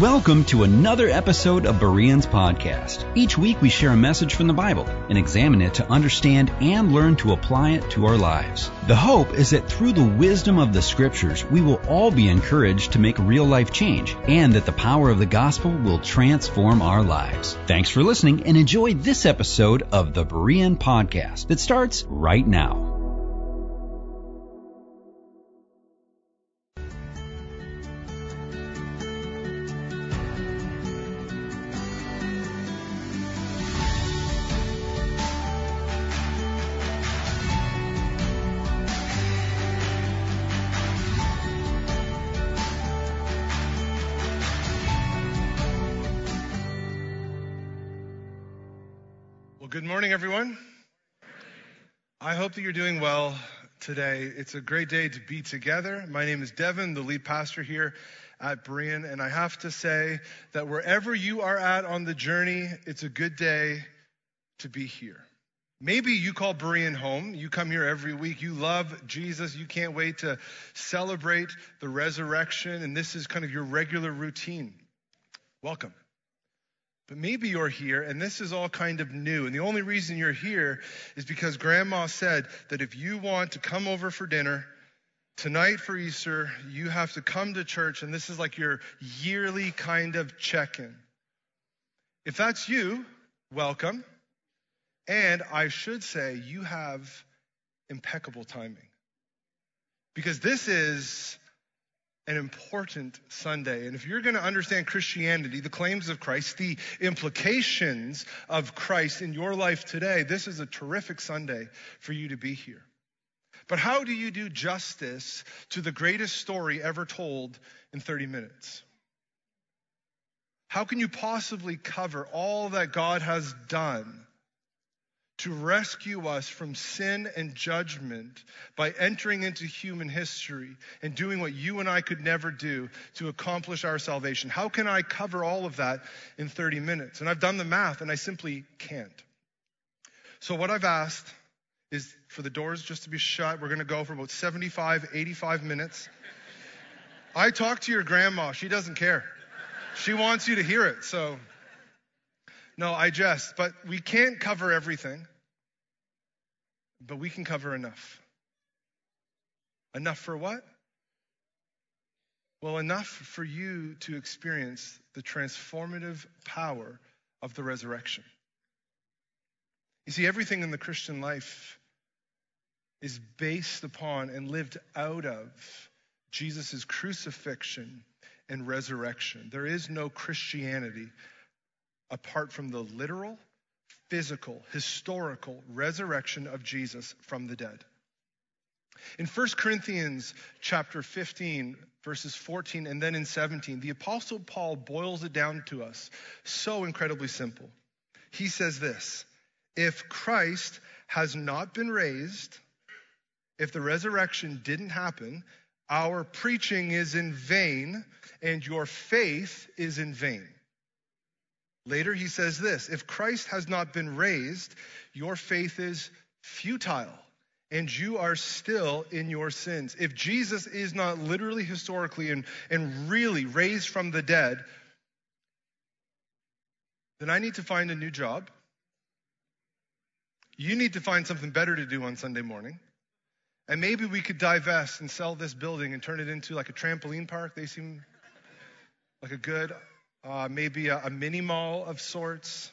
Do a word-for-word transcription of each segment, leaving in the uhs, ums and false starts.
Welcome to another episode of Berean's Podcast. Each week we share a message from the Bible and examine it to understand and learn to apply it to our lives. The hope is that through the wisdom of the Scriptures, we will all be encouraged to make real-life change and that the power of the gospel will transform our lives. Thanks for listening and enjoy this episode of the Berean Podcast that starts right now. Hope that you're doing well today. It's a great day to be together. My name is Devin, the lead pastor here at Berean, and I have to say that wherever you are at on the journey, it's a good day to be here. Maybe you call Berean home. You come here every week. You love Jesus. You can't wait to celebrate the resurrection, and this is kind of your regular routine. Welcome. But maybe you're here and this is all kind of new. And the only reason you're here is because Grandma said that if you want to come over for dinner tonight for Easter, you have to come to church. And this is like your yearly kind of check-in. If that's you, welcome. And I should say you have impeccable timing, because this is an important Sunday. And if you're going to understand Christianity, the claims of Christ, the implications of Christ in your life today, this is a terrific Sunday for you to be here. But how do you do justice to the greatest story ever told in thirty minutes? How can you possibly cover all that God has done to rescue us from sin and judgment by entering into human history and doing what you and I could never do to accomplish our salvation? How can I cover all of that in thirty minutes? And I've done the math and I simply can't. So what I've asked is for the doors just to be shut. We're going to go for about seventy-five, eighty-five minutes. I talked to your grandma. She doesn't care. She wants you to hear it. So no, I jest, but we can't cover everything, but we can cover enough. Enough for what? Well, enough for you to experience the transformative power of the resurrection. You see, everything in the Christian life is based upon and lived out of Jesus' crucifixion and resurrection. There is no Christianity apart from the literal, physical, historical resurrection of Jesus from the dead. In First Corinthians chapter fifteen, verses fourteen, and then in seventeen, the Apostle Paul boils it down to us so incredibly simple. He says this: if Christ has not been raised, if the resurrection didn't happen, our preaching is in vain and your faith is in vain. Later, he says this: if Christ has not been raised, your faith is futile and you are still in your sins. If Jesus is not literally, historically, and, and really raised from the dead, then I need to find a new job. You need to find something better to do on Sunday morning. And maybe we could divest and sell this building and turn it into like a trampoline park. They seem like a good Uh, maybe a, a mini mall of sorts,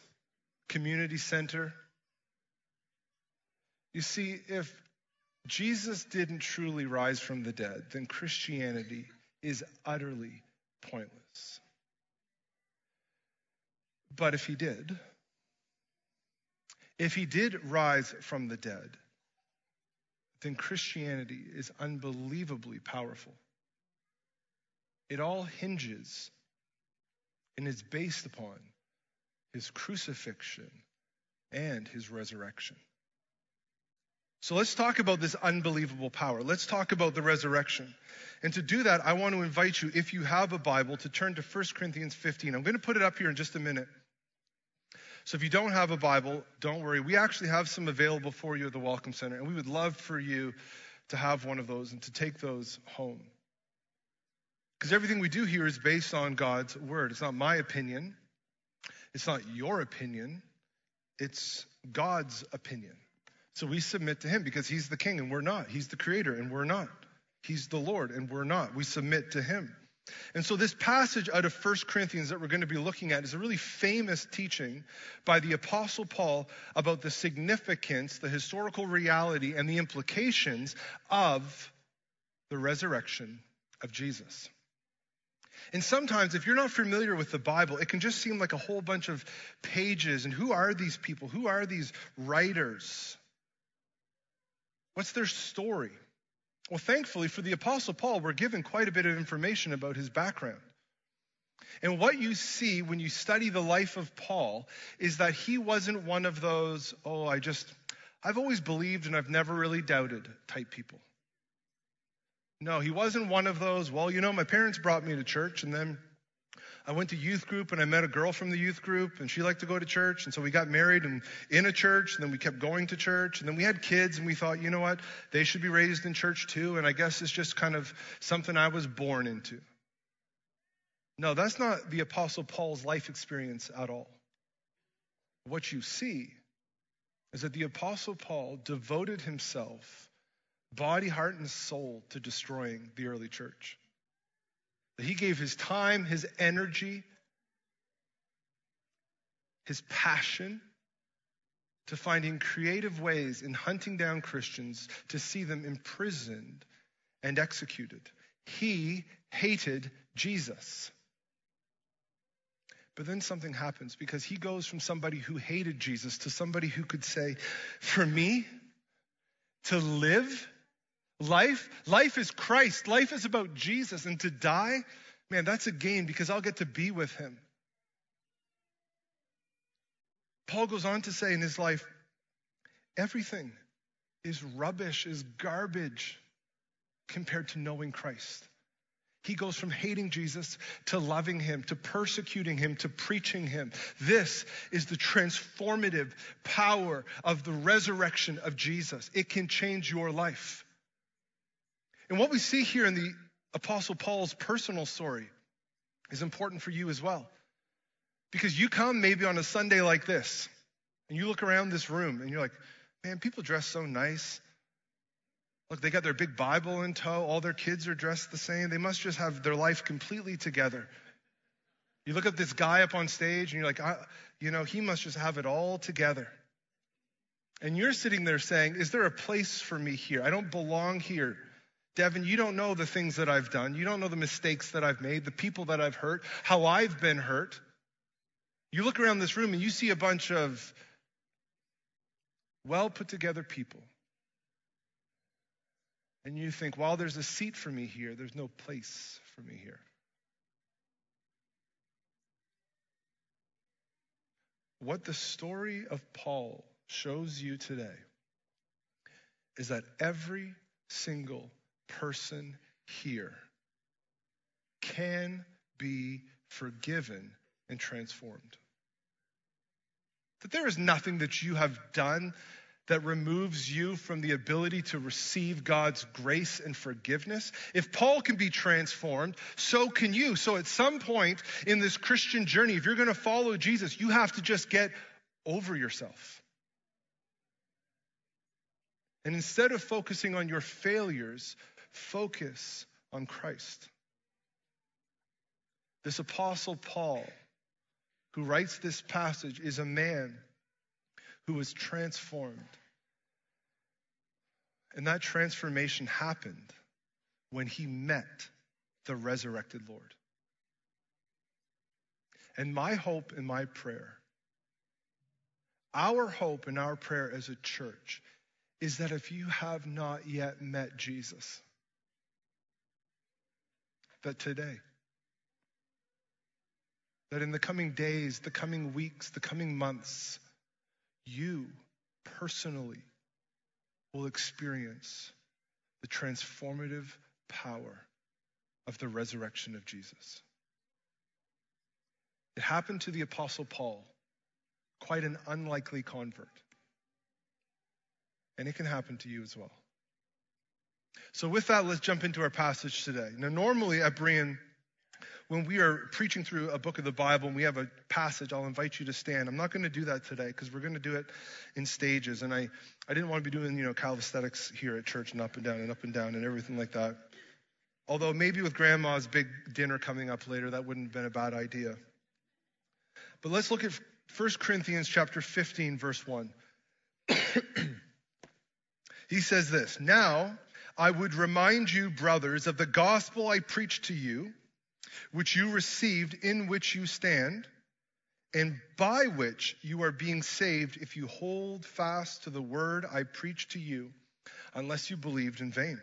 community center. You see, if Jesus didn't truly rise from the dead, then Christianity is utterly pointless. But if he did, if he did rise from the dead, then Christianity is unbelievably powerful. It all hinges and is based upon his crucifixion and his resurrection. So let's talk about this unbelievable power. Let's talk about the resurrection. And to do that, I want to invite you, if you have a Bible, to turn to First Corinthians fifteen. I'm going to put it up here in just a minute. So if you don't have a Bible, don't worry. We actually have some available for you at the Welcome Center, and we would love for you to have one of those and to take those home. Because everything we do here is based on God's word. It's not my opinion. It's not your opinion. It's God's opinion. So we submit to him because he's the king and we're not. He's the creator and we're not. He's the Lord and we're not. We submit to him. And so this passage out of First Corinthians that we're going to be looking at is a really famous teaching by the Apostle Paul about the significance, the historical reality, and the implications of the resurrection of Jesus. And sometimes, if you're not familiar with the Bible, it can just seem like a whole bunch of pages. And who are these people? Who are these writers? What's their story? Well, thankfully for the Apostle Paul, we're given quite a bit of information about his background. And what you see when you study the life of Paul is that he wasn't one of those, oh, I just, I've always believed and I've never really doubted type people. No, he wasn't one of those, well, you know, my parents brought me to church and then I went to youth group and I met a girl from the youth group and she liked to go to church. And so we got married and in a church and then we kept going to church and then we had kids and we thought, you know what, they should be raised in church too. And I guess it's just kind of something I was born into. No, that's not the Apostle Paul's life experience at all. What you see is that the Apostle Paul devoted himself body, heart, and soul to destroying the early church. That he gave his time, his energy, his passion to finding creative ways in hunting down Christians to see them imprisoned and executed. He hated Jesus. But then something happens because he goes from somebody who hated Jesus to somebody who could say, for me to live Life, life is Christ. Life is about Jesus. And to die, man, that's a gain because I'll get to be with him. Paul goes on to say in his life, everything is rubbish, is garbage compared to knowing Christ. He goes from hating Jesus to loving him, to persecuting him, to preaching him. This is the transformative power of the resurrection of Jesus. It can change your life. And what we see here in the Apostle Paul's personal story is important for you as well. Because you come maybe on a Sunday like this, and you look around this room, and you're like, man, people dress so nice. Look, they got their big Bible in tow. All their kids are dressed the same. They must just have their life completely together. You look at this guy up on stage, and you're like, I, you know, he must just have it all together. And you're sitting there saying, is there a place for me here? I don't belong here. Devin, you don't know the things that I've done. You don't know the mistakes that I've made, the people that I've hurt, how I've been hurt. You look around this room and you see a bunch of well put together people. And you think, while there's a seat for me here, there's no place for me here. What the story of Paul shows you today is that every single person here can be forgiven and transformed. That there is nothing that you have done that removes you from the ability to receive God's grace and forgiveness. If Paul can be transformed, so can you. So at some point in this Christian journey, if you're going to follow Jesus, you have to just get over yourself. And instead of focusing on your failures, focus on Christ. This Apostle Paul, who writes this passage, is a man who was transformed. And that transformation happened when he met the resurrected Lord. And my hope and my prayer, our hope and our prayer as a church, is that if you have not yet met Jesus, that today, that in the coming days, the coming weeks, the coming months, you personally will experience the transformative power of the resurrection of Jesus. It happened to the Apostle Paul, quite an unlikely convert. And it can happen to you as well. So with that, let's jump into our passage today. Now, normally at Berean, when we are preaching through a book of the Bible and we have a passage, I'll invite you to stand. I'm not going to do that today because we're going to do it in stages. And I, I didn't want to be doing, you know, calisthenics here at church and up and down and up and down and everything like that. Although maybe with Grandma's big dinner coming up later, that wouldn't have been a bad idea. But let's look at First Corinthians chapter fifteen, verse one. He says this, "Now I would remind you, brothers, of the gospel I preached to you, which you received, in which you stand, and by which you are being saved, if you hold fast to the word I preached to you, unless you believed in vain."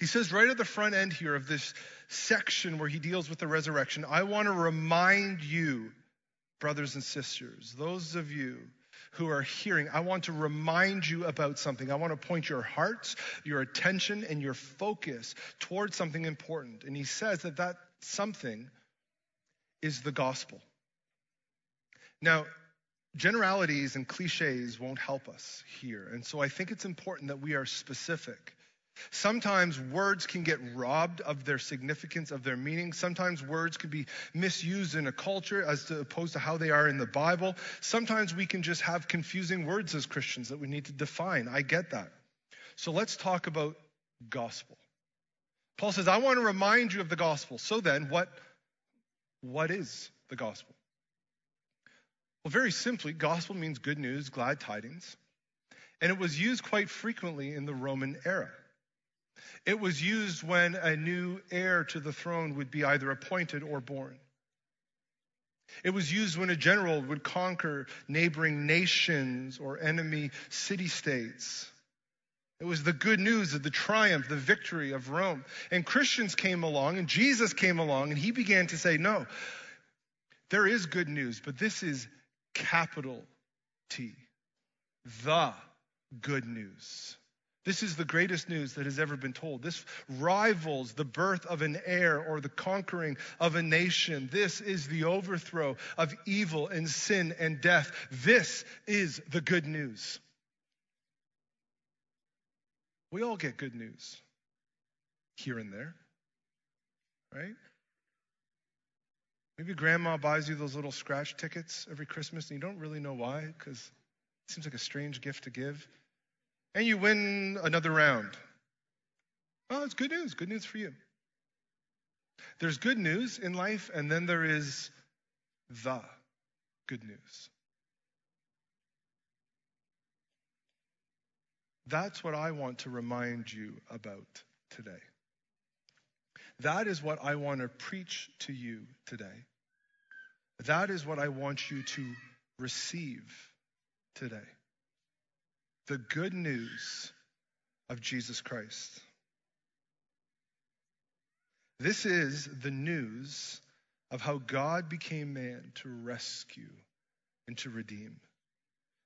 He says right at the front end here of this section where he deals with the resurrection, I want to remind you, brothers and sisters, those of you who are hearing, I want to remind you about something. I want to point your hearts, your attention, and your focus towards something important. And he says that that something is the gospel. Now, generalities and cliches won't help us here. And so I think it's important that we are specific. Sometimes words can get robbed of their significance, of their meaning. Sometimes words can be misused in a culture as to, opposed to how they are in the Bible. Sometimes we can just have confusing words as Christians that we need to define. I get that. So let's talk about gospel. Paul says, I want to remind you of the gospel. So then, what, what is the gospel? Well, very simply, gospel means good news, glad tidings. And it was used quite frequently in the Roman era. It was used when a new heir to the throne would be either appointed or born. It was used when a general would conquer neighboring nations or enemy city-states. It was the good news of the triumph, the victory of Rome. And Christians came along, and Jesus came along, and he began to say, no, there is good news, but this is capital T, the good news. This is the greatest news that has ever been told. This rivals the birth of an heir or the conquering of a nation. This is the overthrow of evil and sin and death. This is the good news. We all get good news here and there, right? Maybe grandma buys you those little scratch tickets every Christmas and you don't really know why because it seems like a strange gift to give. And you win another round. Oh, it's good news. Good news for you. There's good news in life, and then there is the good news. That's what I want to remind you about today. That is what I want to preach to you today. That is what I want you to receive today. The good news of Jesus Christ. This is the news of how God became man to rescue and to redeem.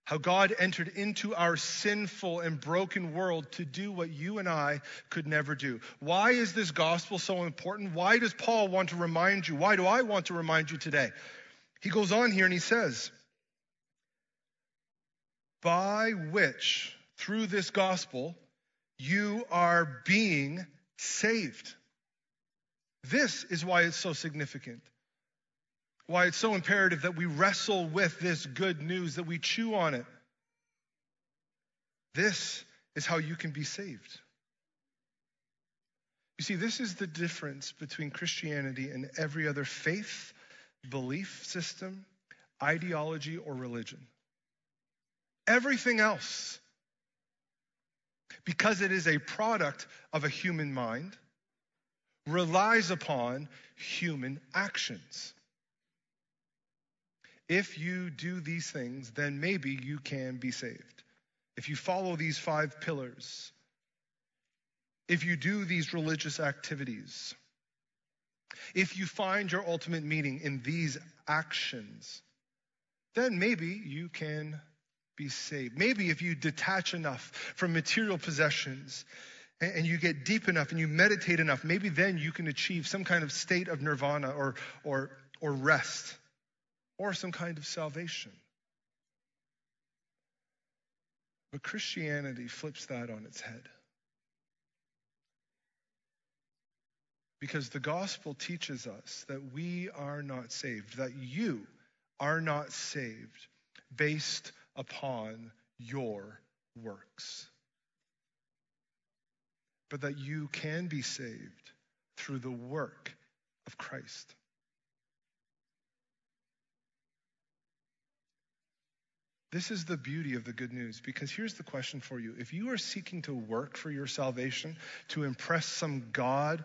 How God entered into our sinful and broken world to do what you and I could never do. Why is this gospel so important? Why does Paul want to remind you? Why do I want to remind you today? He goes on here and he says, by which, through this gospel, you are being saved. This is why it's so significant, why it's so imperative that we wrestle with this good news, that we chew on it. This is how you can be saved. You see, this is the difference between Christianity and every other faith, belief system, ideology, or religion. Everything else, because it is a product of a human mind, relies upon human actions. If you do these things, then maybe you can be saved. If you follow these five pillars, if you do these religious activities, if you find your ultimate meaning in these actions, then maybe you can be saved. Maybe if you detach enough from material possessions and you get deep enough and you meditate enough, maybe then you can achieve some kind of state of nirvana or or or rest or some kind of salvation. But Christianity flips that on its head. because the gospel teaches us that we are not saved, that you are not saved based upon your works, but that you can be saved through the work of Christ. This is the beauty of the good news, because here's the question for you. If you are seeking to work for your salvation, to impress some God,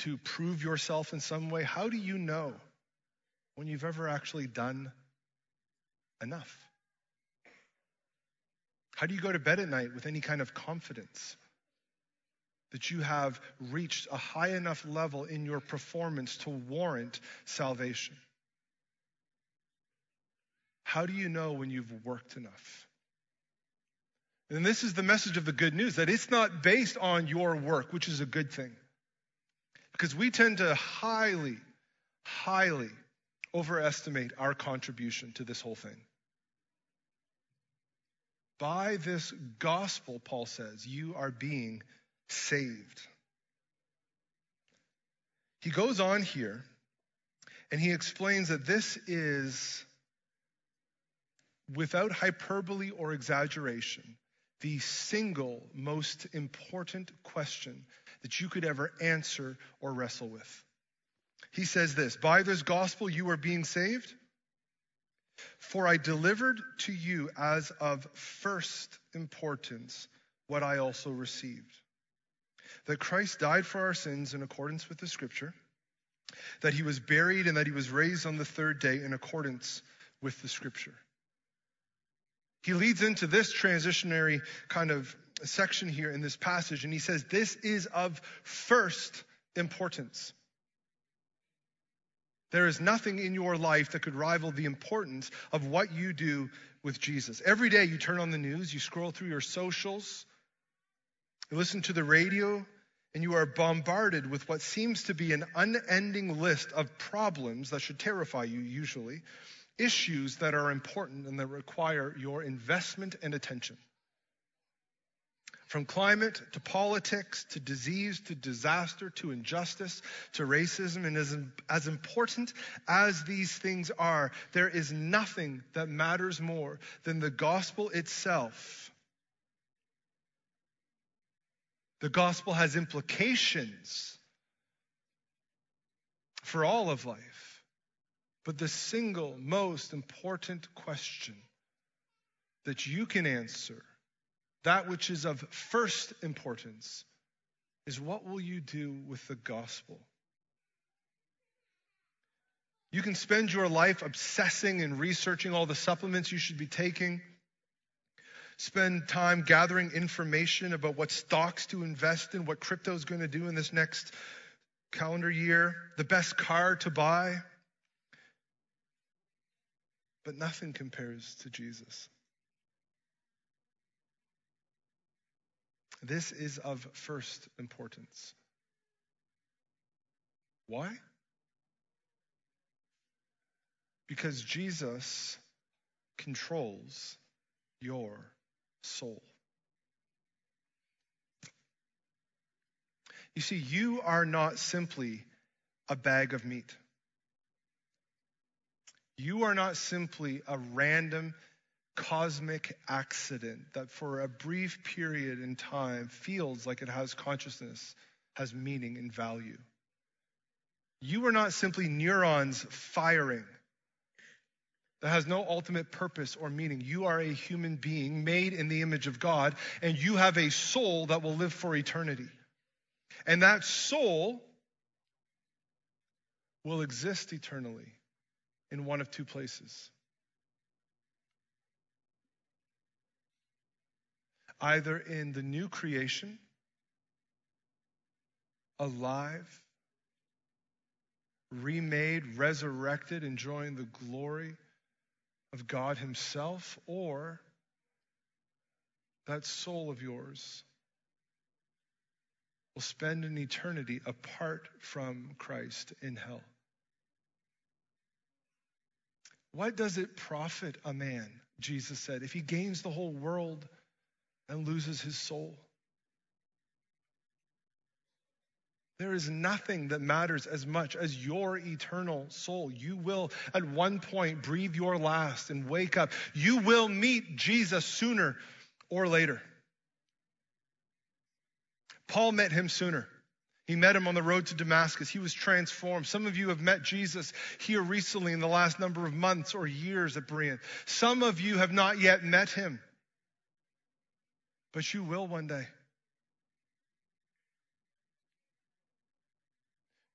to prove yourself in some way, how do you know when you've ever actually done enough? How do you go to bed at night with any kind of confidence that you have reached a high enough level in your performance to warrant salvation? How do you know when you've worked enough? And this is the message of the good news, that it's not based on your work, which is a good thing. Because we tend to highly, highly overestimate our contribution to this whole thing. By this gospel, Paul says, you are being saved. He goes on here and he explains that this is, without hyperbole or exaggeration, the single most important question that you could ever answer or wrestle with. He says this, by this gospel you are being saved, for I delivered to you as of first importance what I also received, that Christ died for our sins in accordance with the scripture, that he was buried and that he was raised on the third day in accordance with the scripture. He leads into this transitionary kind of section here in this passage, and he says, this is of first importance. There is nothing in your life that could rival the importance of what you do with Jesus. Every day you turn on the news, you scroll through your socials, you listen to the radio, and you are bombarded with what seems to be an unending list of problems that should terrify you usually. Issues that are important and that require your investment and attention. From climate to politics to disease to disaster to injustice to racism, and as, as important as these things are, there is nothing that matters more than the gospel itself. The gospel has implications for all of life. But the single most important question that you can answer, that which is of first importance, is what will you do with the gospel? You can spend your life obsessing and researching all the supplements you should be taking, spend time gathering information about what stocks to invest in, what crypto is going to do in this next calendar year, the best car to buy. But nothing compares to Jesus. This is of first importance. Why? Because Jesus controls your soul. You see, you are not simply a bag of meat. You are not simply a random cosmic accident that for a brief period in time feels like it has consciousness, has meaning and value. You are not simply neurons firing that has no ultimate purpose or meaning. You are a human being made in the image of God, and you have a soul that will live for eternity. And that soul will exist eternally in one of two places. Either in the new creation, alive, remade, resurrected, enjoying the glory of God himself, or that soul of yours will spend an eternity apart from Christ in hell. What does it profit a man, Jesus said, if he gains the whole world and loses his soul? There is nothing that matters as much as your eternal soul. You will at one point breathe your last and wake up. You will meet Jesus sooner or later. Paul met him sooner. He met him on the road to Damascus. He was transformed. Some of you have met Jesus here recently in the last number of months or years at Berean. Some of you have not yet met him, but you will one day.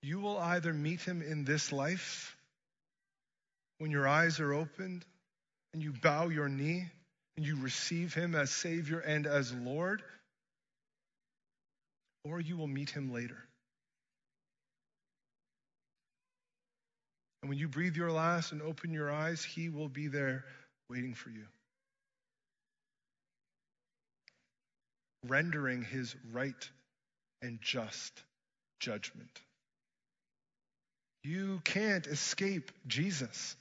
You will either meet him in this life when your eyes are opened and you bow your knee and you receive him as Savior and as Lord, or you will meet him later. And when you breathe your last and open your eyes, he will be there waiting for you, rendering his right and just judgment. You can't escape Jesus.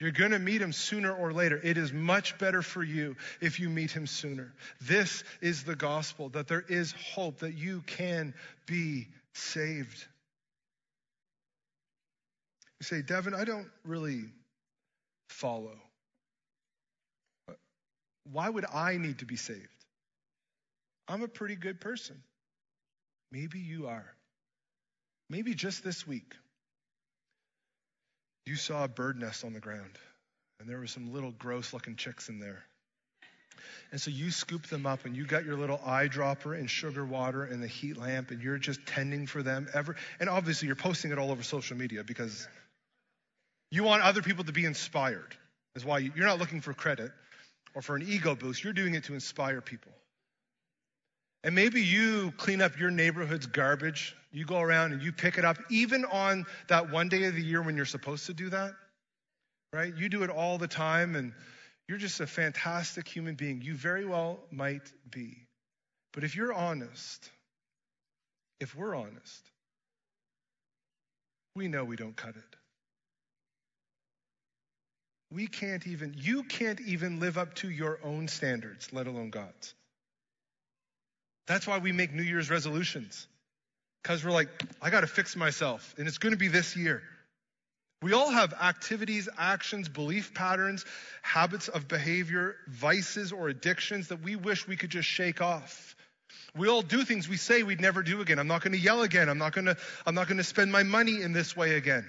You're going to meet him sooner or later. It is much better for you if you meet him sooner. This is the gospel, that there is hope, that you can be saved. You say, Devin, I don't really follow. Why would I need to be saved? I'm a pretty good person. Maybe you are. Maybe just this week, you saw a bird nest on the ground, and there were some little gross-looking chicks in there. And so you scooped them up, and you got your little eyedropper and sugar water and the heat lamp, and you're just tending for them ever. And obviously, you're posting it all over social media because you want other people to be inspired. That's why you're not looking for credit or for an ego boost. You're doing it to inspire people. And maybe you clean up your neighborhood's garbage. You go around and you pick it up, even on that one day of the year when you're supposed to do that, right? You do it all the time, and you're just a fantastic human being. You very well might be. But if you're honest, if we're honest, we know we don't cut it. We can't even, you can't even live up to your own standards, let alone God's. That's why we make New Year's resolutions, because we're like, I got to fix myself, and it's going to be this year. We all have activities, actions, belief patterns, habits of behavior, vices or addictions that we wish we could just shake off. We all do things we say we'd never do again. I'm not going to yell again. I'm not going to, I'm not going to spend my money in this way again.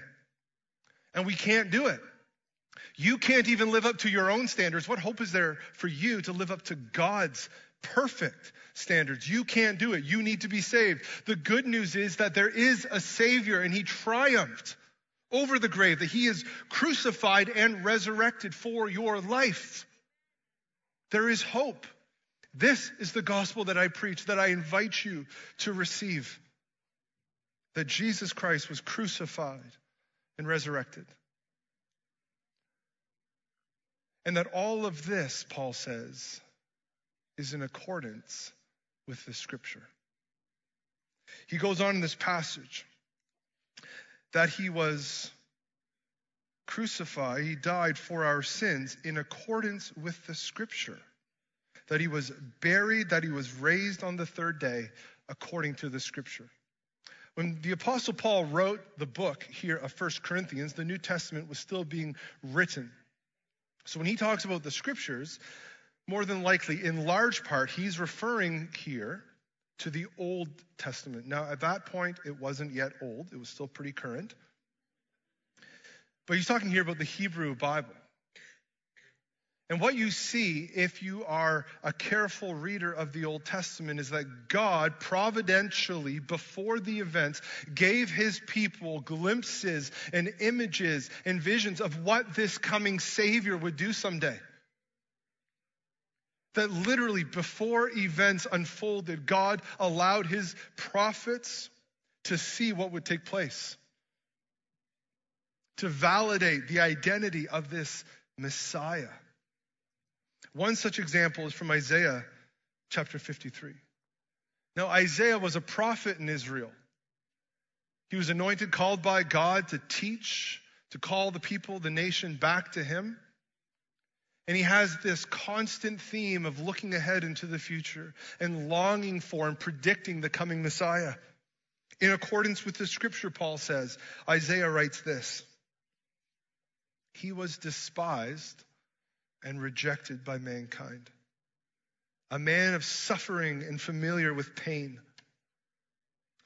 And we can't do it. You can't even live up to your own standards. What hope is there for you to live up to God's perfect standards? You can't do it. You need to be saved. The good news is that there is a Savior, and he triumphed over the grave, that he is crucified and resurrected for your life. There is hope. This is the gospel that I preach, that I invite you to receive, that Jesus Christ was crucified and resurrected. And that all of this, Paul says, is in accordance with the scripture. He goes on in this passage that he was crucified, he died for our sins in accordance with the scripture, that he was buried, that he was raised on the third day according to the scripture. When the Apostle Paul wrote the book here of First Corinthians, the New Testament was still being written. So when he talks about the scriptures, more than likely, in large part, he's referring here to the Old Testament. Now, at that point, it wasn't yet old. It was still pretty current. But he's talking here about the Hebrew Bible. And what you see, if you are a careful reader of the Old Testament, is that God providentially, before the events, gave his people glimpses and images and visions of what this coming Savior would do someday. That literally before events unfolded, God allowed his prophets to see what would take place, to validate the identity of this Messiah. One such example is from Isaiah chapter fifty-three. Now, Isaiah was a prophet in Israel. He was anointed, called by God to teach, to call the people, the nation back to him. And he has this constant theme of looking ahead into the future and longing for and predicting the coming Messiah. In accordance with the scripture, Paul says, Isaiah writes this: he was despised and rejected by mankind, a man of suffering and familiar with pain.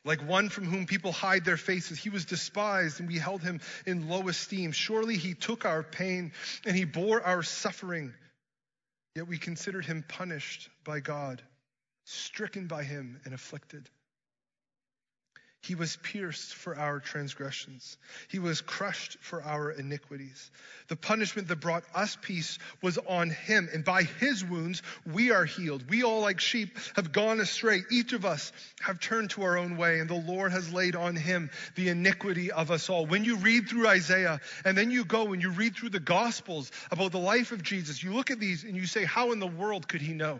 Like one from whom people hide their faces, he was despised and we held him in low esteem. Surely he took our pain and he bore our suffering. Yet we considered him punished by God, stricken by him and afflicted. He was pierced for our transgressions. He was crushed for our iniquities. The punishment that brought us peace was on him, and by his wounds we are healed. We all, like sheep, have gone astray. Each of us have turned to our own way, and the Lord has laid on him the iniquity of us all. When you read through Isaiah, and then you go and you read through the Gospels about the life of Jesus, you look at these and you say, how in the world could he know?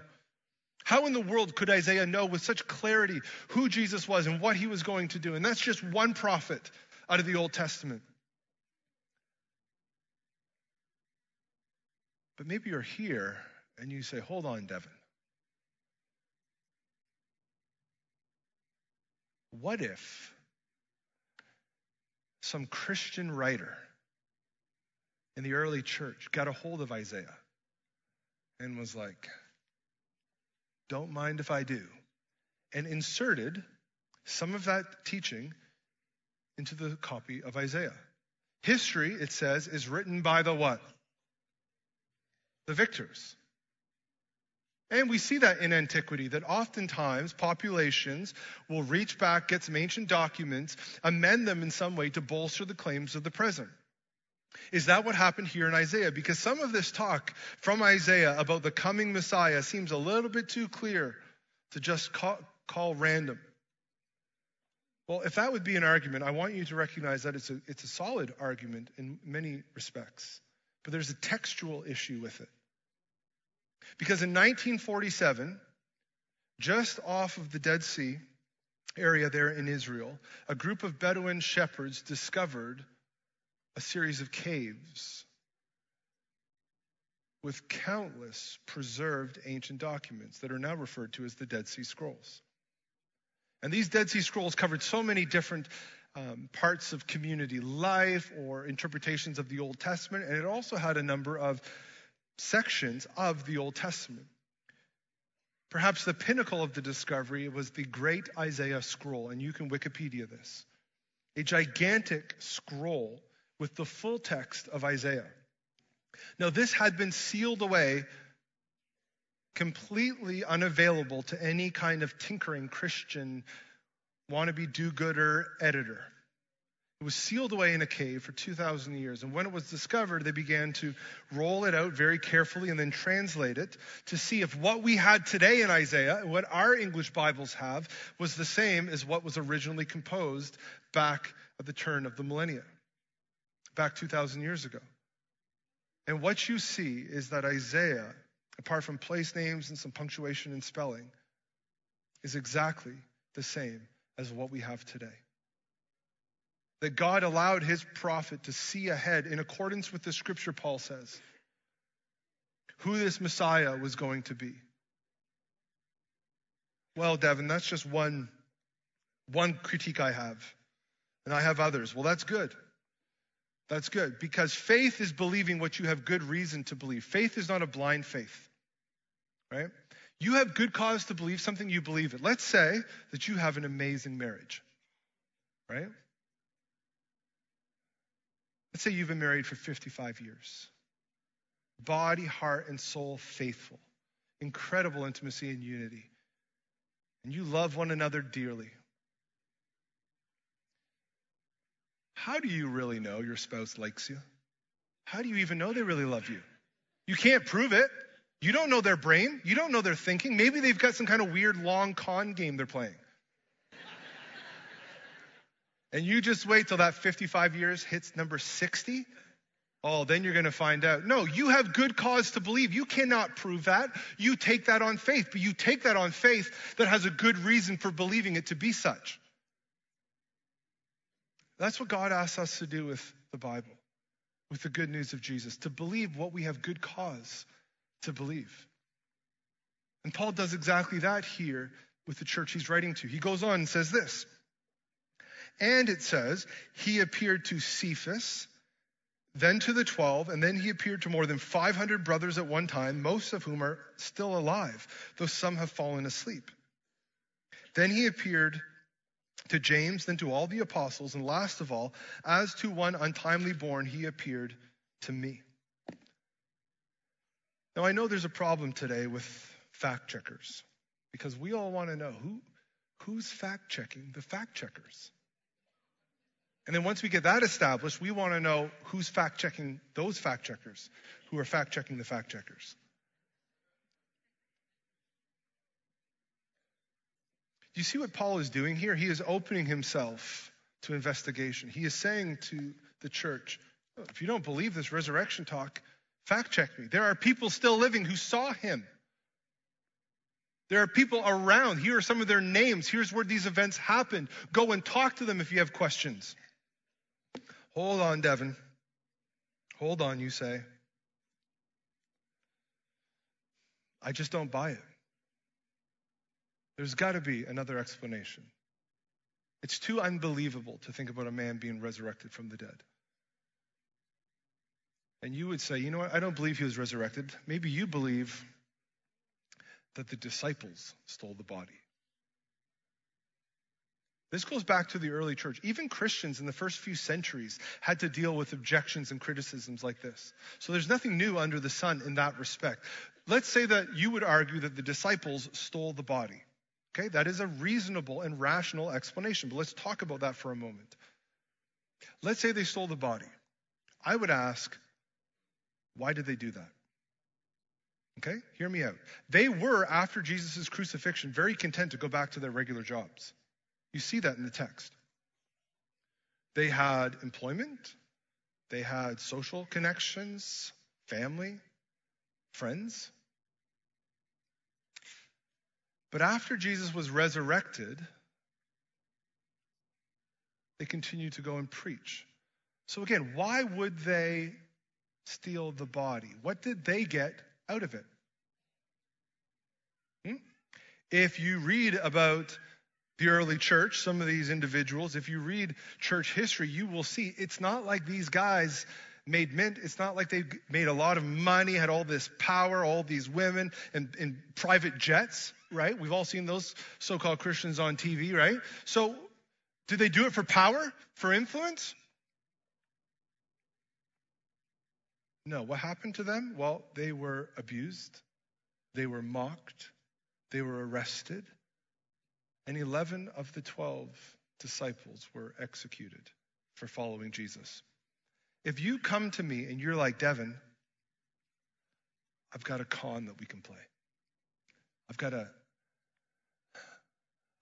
How in the world could Isaiah know with such clarity who Jesus was and what he was going to do? And that's just one prophet out of the Old Testament. But maybe you're here and you say, hold on, Devin. What if some Christian writer in the early church got a hold of Isaiah and was like, don't mind if I do, and inserted some of that teaching into the copy of Isaiah? History, it says, is written by the what? The victors. And we see that in antiquity, that oftentimes populations will reach back, get some ancient documents, amend them in some way to bolster the claims of the present. Is that what happened here in Isaiah? Because some of this talk from Isaiah about the coming Messiah seems a little bit too clear to just call, call random. Well, if that would be an argument, I want you to recognize that it's a, it's a solid argument in many respects. But there's a textual issue with it. Because in nineteen forty-seven, just off of the Dead Sea area there in Israel, a group of Bedouin shepherds discovered a series of caves with countless preserved ancient documents that are now referred to as the Dead Sea Scrolls. And these Dead Sea Scrolls covered so many different um, parts of community life or interpretations of the Old Testament, and it also had a number of sections of the Old Testament. Perhaps the pinnacle of the discovery was the Great Isaiah Scroll, and you can Wikipedia this. A gigantic scroll with the full text of Isaiah. Now, this had been sealed away, completely unavailable to any kind of tinkering Christian wannabe do-gooder editor. It was sealed away in a cave for two thousand years, and when it was discovered, they began to roll it out very carefully and then translate it to see if what we had today in Isaiah, what our English Bibles have, was the same as what was originally composed back at the turn of the millennia. Back two thousand years ago. And what you see is that Isaiah, apart from place names and some punctuation and spelling, is exactly the same as what we have today. That God allowed his prophet to see ahead in accordance with the scripture, Paul says, who this Messiah was going to be. Well, Devin, that's just one, one critique I have, and I have others. Well, that's good. That's good, because faith is believing what you have good reason to believe. Faith is not a blind faith, right? You have good cause to believe something, you believe it. Let's say that you have an amazing marriage, right? Let's say you've been married for fifty-five years. Body, heart, and soul faithful. Incredible intimacy and unity. And you love one another dearly. How do you really know your spouse likes you? How do you even know they really love you? You can't prove it. You don't know their brain. You don't know their thinking. Maybe they've got some kind of weird long con game they're playing. And you just wait till that fifty-five years hits number sixty. Oh, then you're going to find out. No, you have good cause to believe. You cannot prove that. You take that on faith, but you take that on faith that has a good reason for believing it to be such. That's what God asks us to do with the Bible, with the good news of Jesus, to believe what we have good cause to believe. And Paul does exactly that here with the church he's writing to. He goes on and says this, And it says, he appeared to Cephas, then to the twelve, and then he appeared to more than five hundred brothers at one time, most of whom are still alive, though some have fallen asleep. Then he appeared to James, then to all the apostles, and last of all, as to one untimely born, he appeared to me. Now, I know there's a problem today with fact checkers, because we all want to know who who's fact checking the fact checkers. And then once we get that established, we want to know who's fact checking those fact checkers who are fact checking the fact checkers. Do you see what Paul is doing here? He is opening himself to investigation. He is saying to the church, if you don't believe this resurrection talk, fact check me. There are people still living who saw him. There are people around. Here are some of their names. Here's where these events happened. Go and talk to them if you have questions. Hold on, Devin. Hold on, you say. I just don't buy it. There's got to be another explanation. It's too unbelievable to think about a man being resurrected from the dead. And you would say, you know what? I don't believe he was resurrected. Maybe you believe that the disciples stole the body. This goes back to the early church. Even Christians in the first few centuries had to deal with objections and criticisms like this. So there's nothing new under the sun in that respect. Let's say that you would argue that the disciples stole the body. Okay, that is a reasonable and rational explanation, but let's talk about that for a moment. Let's say they stole the body. I would ask, why did they do that? Okay, hear me out. They were, after Jesus' crucifixion, very content to go back to their regular jobs. You see that in the text. They had employment, they had social connections, family, friends. But after Jesus was resurrected, they continued to go and preach. So again, why would they steal the body? What did they get out of it? Hmm? If you read about the early church, some of these individuals, if you read church history, you will see it's not like these guys made mint. It's not like they made a lot of money, had all this power, all these women and, and private jets, right? We've all seen those so-called Christians on T V, right? So did they do it for power, for influence? No. What happened to them? Well, they were abused. They were mocked. They were arrested. And eleven of the twelve disciples were executed for following Jesus. If you come to me and you're like, Devin, I've got a con that we can play. I've got a,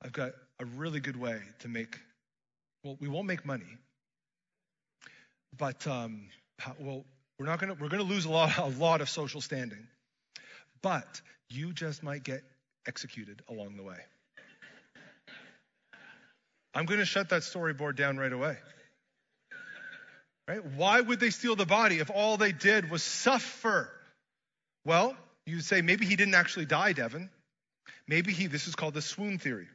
I've got a really good way to make, well, we won't make money, but, um, how, well, We're not gonna we're gonna lose a lot a lot of social standing, but you just might get executed along the way. I'm gonna shut that storyboard down right away. Right? Why would they steal the body if all they did was suffer? Well, you say maybe he didn't actually die, Devin. Maybe he this is called the swoon theory.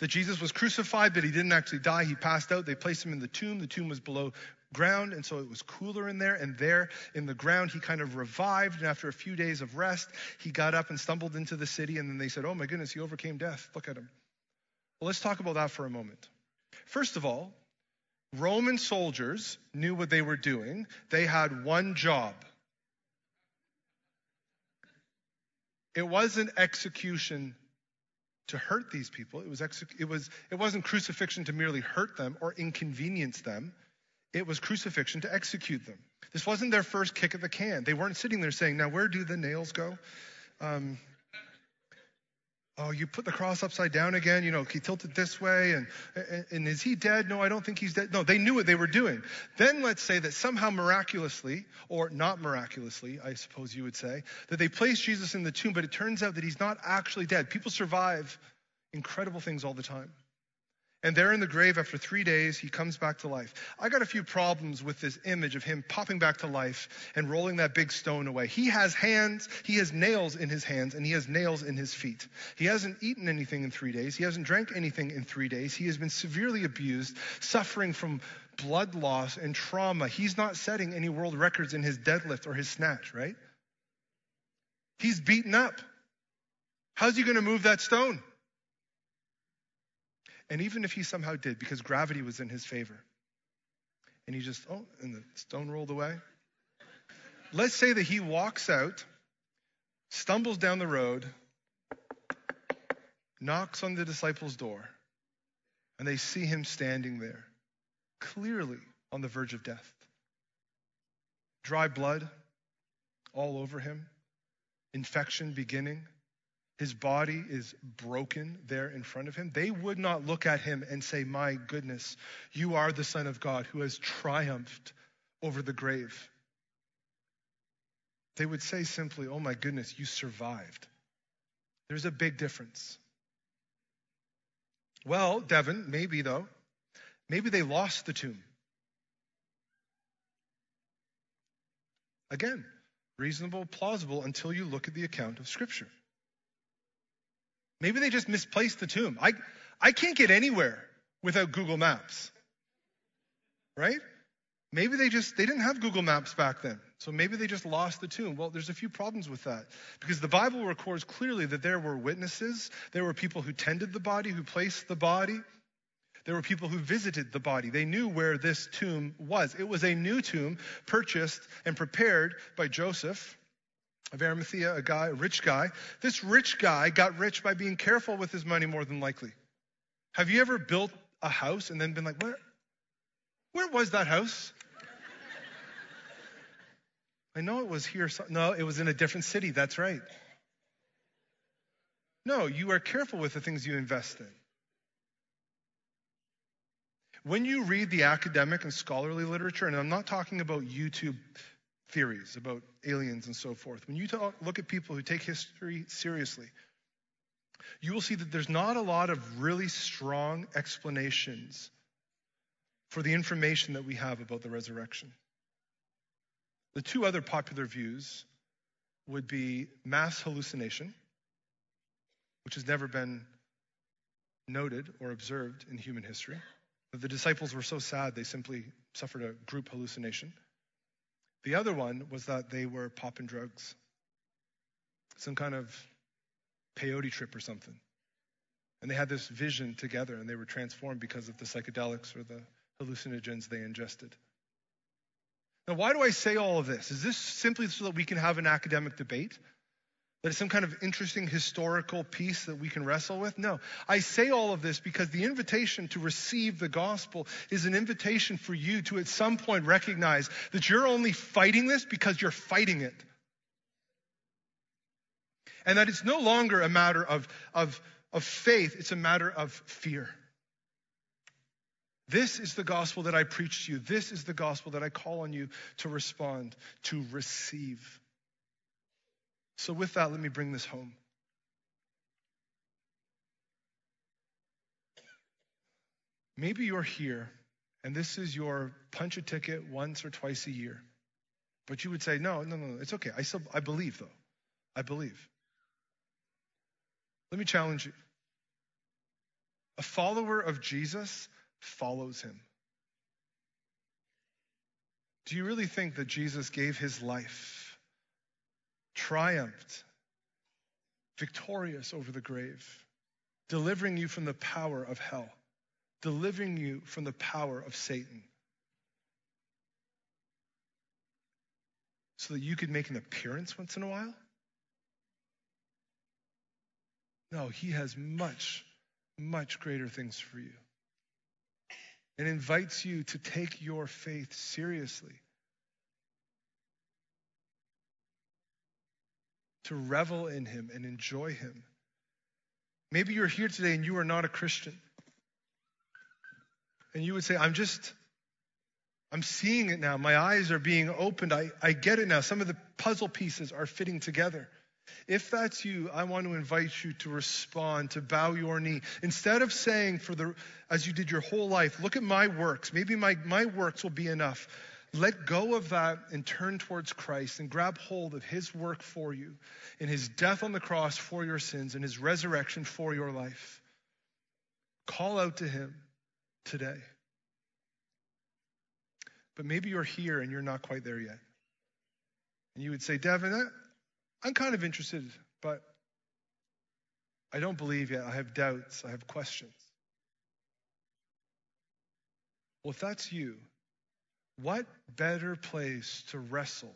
That Jesus was crucified, but he didn't actually die. He passed out. They placed him in the tomb. The tomb was below ground, and so it was cooler in there. And there in the ground, he kind of revived. And after a few days of rest, he got up and stumbled into the city. And then they said, oh my goodness, he overcame death. Look at him. Well, let's talk about that for a moment. First of all, Roman soldiers knew what they were doing. They had one job. It wasn't execution to hurt these people. It was exec- it was it wasn't crucifixion to merely hurt them or inconvenience them. It was crucifixion to execute them. This wasn't their first kick at the can. They weren't sitting there saying, now where do the nails go? Um, oh, you put the cross upside down again. You know, he tilted this way. And, and, and is he dead? No, I don't think he's dead. No, they knew what they were doing. Then let's say that somehow miraculously, or not miraculously, I suppose you would say, that they placed Jesus in the tomb, but it turns out that he's not actually dead. People survive incredible things all the time. And there in the grave, after three days, he comes back to life. I got a few problems with this image of him popping back to life and rolling that big stone away. He has hands, he has nails in his hands, and he has nails in his feet. He hasn't eaten anything in three days. He hasn't drank anything in three days. He has been severely abused, suffering from blood loss and trauma. He's not setting any world records in his deadlift or his snatch, right? He's beaten up. How's he going to move that stone? And even if he somehow did, because gravity was in his favor, and he just, oh, and the stone rolled away. Let's say that he walks out, stumbles down the road, knocks on the disciples' door, and they see him standing there, clearly on the verge of death. Dry blood all over him, infection beginning. His body is broken there in front of him. They would not look at him and say, my goodness, you are the Son of God who has triumphed over the grave. They would say simply, oh my goodness, you survived. There's a big difference. Well, Devin, maybe though, maybe they lost the tomb. Again, reasonable, plausible until you look at the account of Scripture. Maybe they just misplaced the tomb. I I can't get anywhere without Google Maps, right? Maybe they just, they didn't have Google Maps back then. So maybe they just lost the tomb. Well, there's a few problems with that because the Bible records clearly that there were witnesses. There were people who tended the body, who placed the body. There were people who visited the body. They knew where this tomb was. It was a new tomb purchased and prepared by Joseph of Arimathea, a guy, a rich guy. This rich guy got rich by being careful with his money, more than likely. Have you ever built a house and then been like, where, where was that house? I know it was here. So, no, it was in a different city. That's right. No, you are careful with the things you invest in. When you read the academic and scholarly literature, and I'm not talking about YouTube theories about aliens and so forth. When you talk, look at people who take history seriously, you will see that there's not a lot of really strong explanations for the information that we have about the resurrection. The two other popular views would be mass hallucination, which has never been noted or observed in human history. The disciples were so sad they simply suffered a group hallucination. The other one was that they were popping drugs, some kind of peyote trip or something. And they had this vision together and they were transformed because of the psychedelics or the hallucinogens they ingested. Now, why do I say all of this? Is this simply so that we can have an academic debate? That is some kind of interesting historical piece that we can wrestle with? No. I say all of this because the invitation to receive the gospel is an invitation for you to at some point recognize that you're only fighting this because you're fighting it. And that it's no longer a matter of, of, of faith, it's a matter of fear. This is the gospel that I preach to you. This is the gospel that I call on you to respond, to receive. So with that, let me bring this home. Maybe you're here and this is your punch a ticket once or twice a year, but you would say, no, no, no, it's okay. I still, I believe though. I believe. Let me challenge you. A follower of Jesus follows him. Do you really think that Jesus gave his life, triumphed, victorious over the grave, delivering you from the power of hell, delivering you from the power of Satan, so that you could make an appearance once in a while? No, he has much, much greater things for you and invites you to take your faith seriously, to revel in him and enjoy him. Maybe you're here today and you are not a Christian. And you would say, I'm just, I'm seeing it now. My eyes are being opened. I, I get it now. Some of the puzzle pieces are fitting together. If that's you, I want to invite you to respond, to bow your knee. Instead of saying, for the as you did your whole life, look at my works. Maybe my, my works will be enough. Let go of that and turn towards Christ and grab hold of his work for you in his death on the cross for your sins and his resurrection for your life. Call out to him today. But maybe you're here and you're not quite there yet. And you would say, Devin, I'm kind of interested, but I don't believe yet. I have doubts. I have questions. Well, if that's you, what better place to wrestle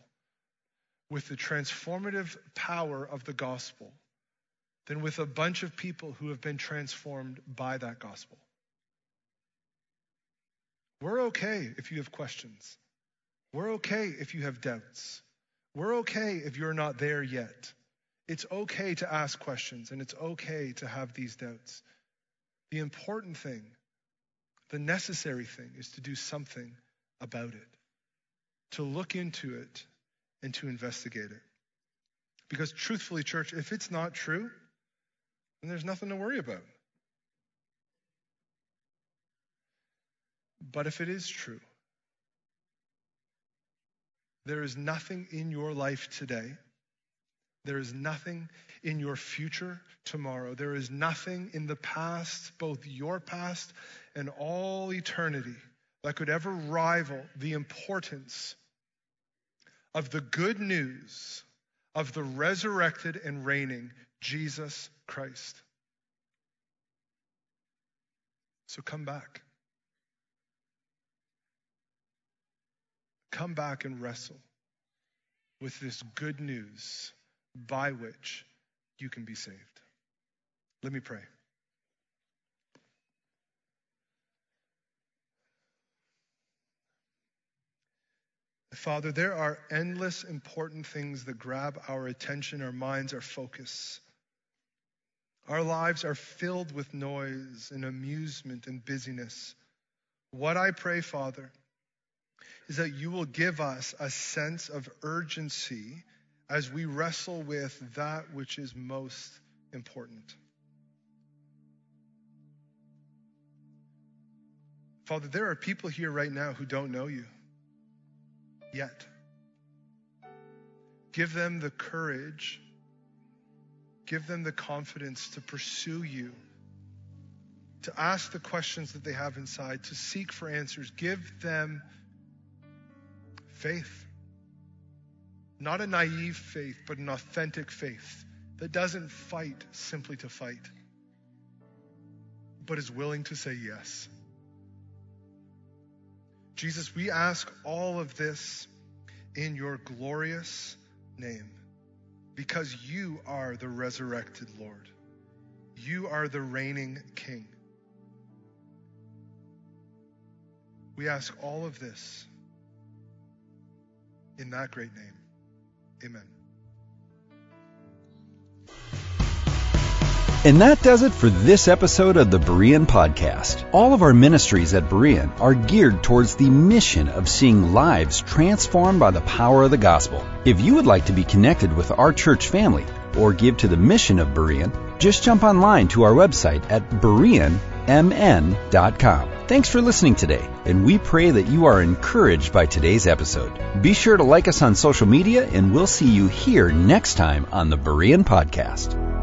with the transformative power of the gospel than with a bunch of people who have been transformed by that gospel? We're okay if you have questions. We're okay if you have doubts. We're okay if you're not there yet. It's okay to ask questions, and it's okay to have these doubts. The important thing, the necessary thing, is to do something about it, to look into it and to investigate it. Because truthfully, church, if it's not true, then there's nothing to worry about. But if it is true, there is nothing in your life today. There is nothing in your future tomorrow. There is nothing in the past, both your past and all eternity, that could ever rival the importance of the good news of the resurrected and reigning Jesus Christ. So come back. Come back and wrestle with this good news by which you can be saved. Let me pray. Father, there are endless important things that grab our attention, our minds, our focus. Our lives are filled with noise and amusement and busyness. What I pray, Father, is that you will give us a sense of urgency as we wrestle with that which is most important. Father, there are people here right now who don't know you yet. Give them the courage, give them the confidence to pursue you, to ask the questions that they have inside, to seek for answers. Give them faith, not a naive faith, but an authentic faith that doesn't fight simply to fight, but is willing to say yes. Jesus, we ask all of this in your glorious name, because you are the resurrected Lord. You are the reigning King. We ask all of this in that great name. Amen. And that does it for this episode of the Berean Podcast. All of our ministries at Berean are geared towards the mission of seeing lives transformed by the power of the gospel. If you would like to be connected with our church family or give to the mission of Berean, just jump online to our website at berean m n dot com. Thanks for listening today, and we pray that you are encouraged by today's episode. Be sure to like us on social media, and we'll see you here next time on the Berean Podcast.